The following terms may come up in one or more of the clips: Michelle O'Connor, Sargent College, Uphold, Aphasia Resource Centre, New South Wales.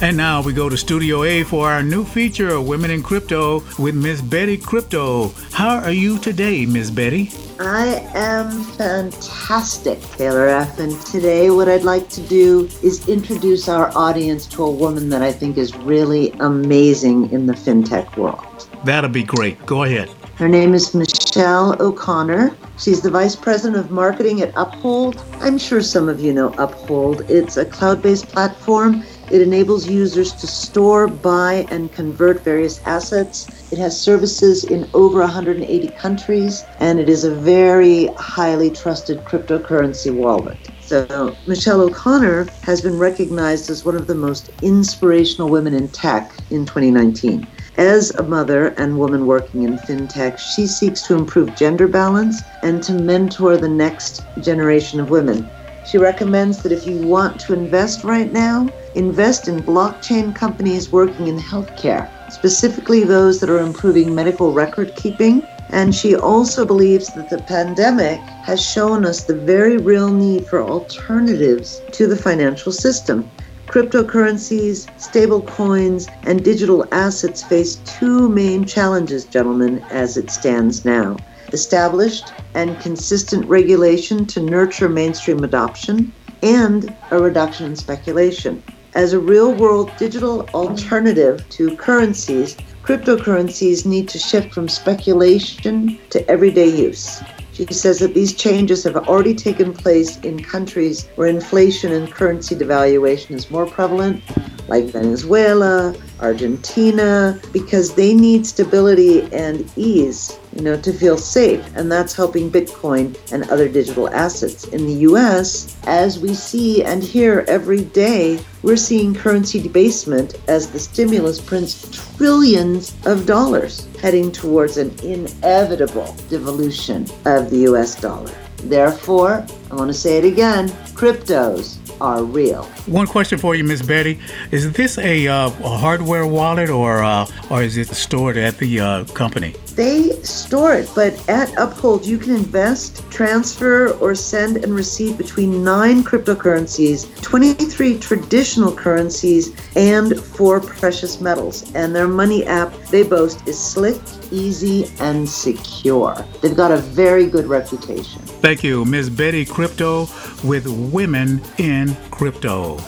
And now we go to Studio A for our new feature, Women in Crypto, with Miss Betty Crypto. How are you today, Miss Betty? I am fantastic, Taylor F. And today what I'd like to do is introduce our audience to a woman that I think is really amazing in the fintech world. That'll be great. Go ahead. Her name is Michelle O'Connor. She's the Vice President of Marketing at Uphold. I'm sure some of you know Uphold. It's a cloud-based platform. It enables users to store, buy, and convert various assets. It has services in over 180 countries, and it is a very highly trusted cryptocurrency wallet. So Michelle O'Connor has been recognized as one of the most inspirational women in tech in 2019. As a mother and woman working in fintech, she seeks to improve gender balance and to mentor the next generation of women. She recommends that if you want to invest right now, invest in blockchain companies working in healthcare, specifically those that are improving medical record keeping. And she also believes that the pandemic has shown us the very real need for alternatives to the financial system. Cryptocurrencies, stablecoins, and digital assets face two main challenges, gentlemen, as it stands now. Established and consistent regulation to nurture mainstream adoption, and a reduction in speculation. As a real-world digital alternative to currencies, cryptocurrencies need to shift from speculation to everyday use. She says that these changes have already taken place in countries where inflation and currency devaluation is more prevalent, like Venezuela, Argentina, because they need stability and ease, to feel safe. And that's helping Bitcoin and other digital assets. In the US, as we see and hear every day, we're seeing currency debasement as the stimulus prints trillions of dollars, heading towards an inevitable devaluation of the US dollar. Therefore, I want to say it again, cryptos are real. One question for you, Miss Betty. Is this a hardware wallet or is it stored at the company? They store it, but at Uphold, you can invest, transfer, or send and receive between 9 cryptocurrencies, 23 traditional currencies, and 4 precious metals. And their money app, they boast, is slick, easy, and secure. They've got a very good reputation. Thank you, Miss Betty Crypto with Women in Crypto.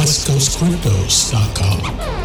WestCoastCryptos.com